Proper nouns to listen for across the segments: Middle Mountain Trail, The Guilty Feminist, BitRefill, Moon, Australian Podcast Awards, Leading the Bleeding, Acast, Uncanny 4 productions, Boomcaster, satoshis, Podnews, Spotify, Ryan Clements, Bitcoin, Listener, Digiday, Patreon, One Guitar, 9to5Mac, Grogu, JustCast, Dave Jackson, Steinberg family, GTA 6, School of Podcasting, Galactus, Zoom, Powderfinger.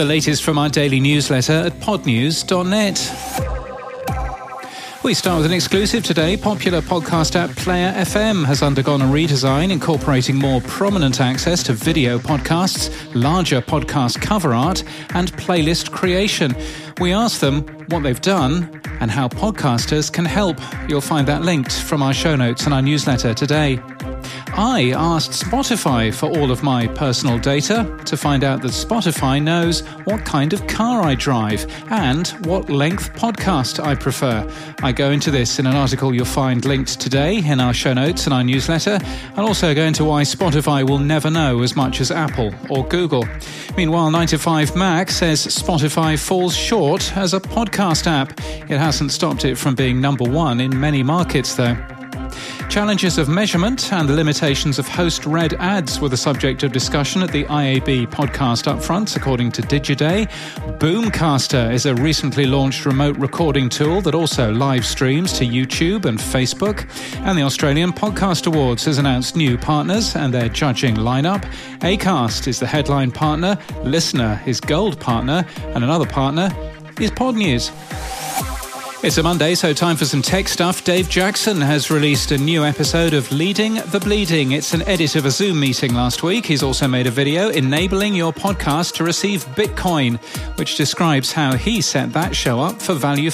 the latest from our daily newsletter at podnews.net. We start with an exclusive today. Popular podcast app Player FM has undergone a redesign, incorporating more prominent access to video podcasts, larger podcast cover art, and playlist creation. We asked them what they've done and how podcasters can help. You'll find that linked from our show notes and our newsletter today. I asked Spotify for all of my personal data to find out that Spotify knows what kind of car I drive and what length podcast I prefer. I go into this in an article you'll find linked today in our show notes and our newsletter, and also go into why Spotify will never know as much as Apple or Google. Meanwhile, 9to5Mac says Spotify falls short as a podcast app. It hasn't stopped it from being number one in many markets, though. Challenges of measurement and the limitations of host-read ads were the subject of discussion at the IAB podcast upfronts, according to Digiday. Boomcaster is a recently launched remote recording tool that also live streams to YouTube and Facebook. And the Australian Podcast Awards has announced new partners and their judging lineup. Acast is the headline partner, Listener is gold partner, and another partner is Podnews. It's a Monday, so time for some tech stuff. Dave Jackson has released a new episode of Leading the Bleeding. It's an edit of a Zoom meeting last week. He's also made a video enabling your podcast to receive Bitcoin, which describes how he set that show up for Value,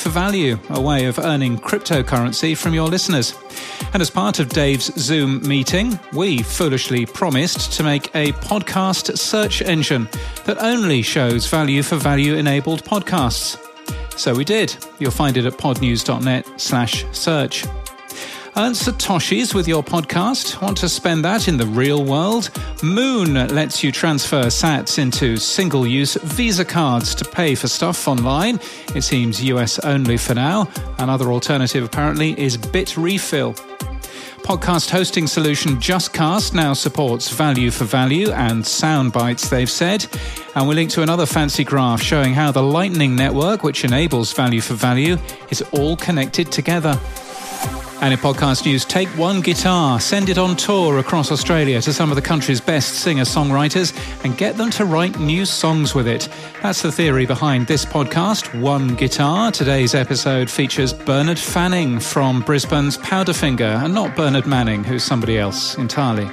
a way of earning cryptocurrency from your listeners. And as part of Dave's Zoom meeting, we foolishly promised to make a podcast search engine that only shows Value for Value enabled podcasts. So we did. You'll find it at podnews.net/search. Earn satoshis with your podcast? Want to spend that in the real world? Moon lets you transfer sats into single-use Visa cards to pay for stuff online. It seems US only for now. Another alternative, apparently, is BitRefill. Podcast hosting solution JustCast now supports Value for Value and sound bites, they've said. And we'll link to another fancy graph showing how the Lightning Network, which enables Value for Value, is all connected together. And in podcast news, take One Guitar, send it on tour across Australia to some of the country's best singer-songwriters and get them to write new songs with it. That's the theory behind this podcast, One Guitar. Today's episode features Bernard Fanning from Brisbane's Powderfinger, and not Bernard Manning, who's somebody else entirely.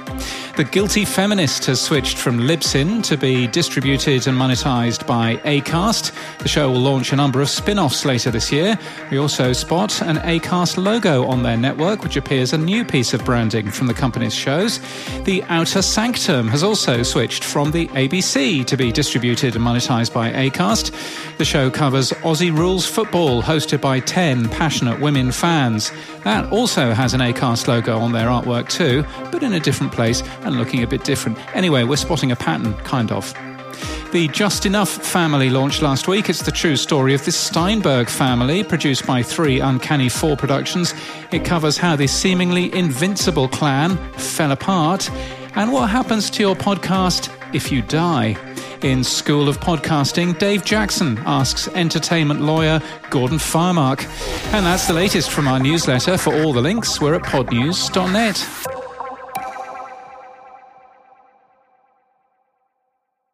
The Guilty Feminist has switched from Libsyn to be distributed and monetised by Acast. The show will launch a number of spin-offs later this year. We also spot an Acast logo on their network, which appears a new piece of branding from the company's shows. The Outer Sanctum has also switched from the ABC to be distributed and monetised by Acast. The show covers Aussie rules football, hosted by 10 passionate women fans. That also has an Acast logo on their artwork too, but in a different place and looking a bit different. Anyway, we're spotting a pattern, kind of. The Just Enough family launched last week. It's the true story of the Steinberg family, produced by 3 Uncanny 4 Productions. It covers how this seemingly invincible clan fell apart and what happens to your podcast if you die. In School of Podcasting, Dave Jackson asks entertainment lawyer Gordon Firemark. And that's the latest from our newsletter. For all the links, we're at podnews.net.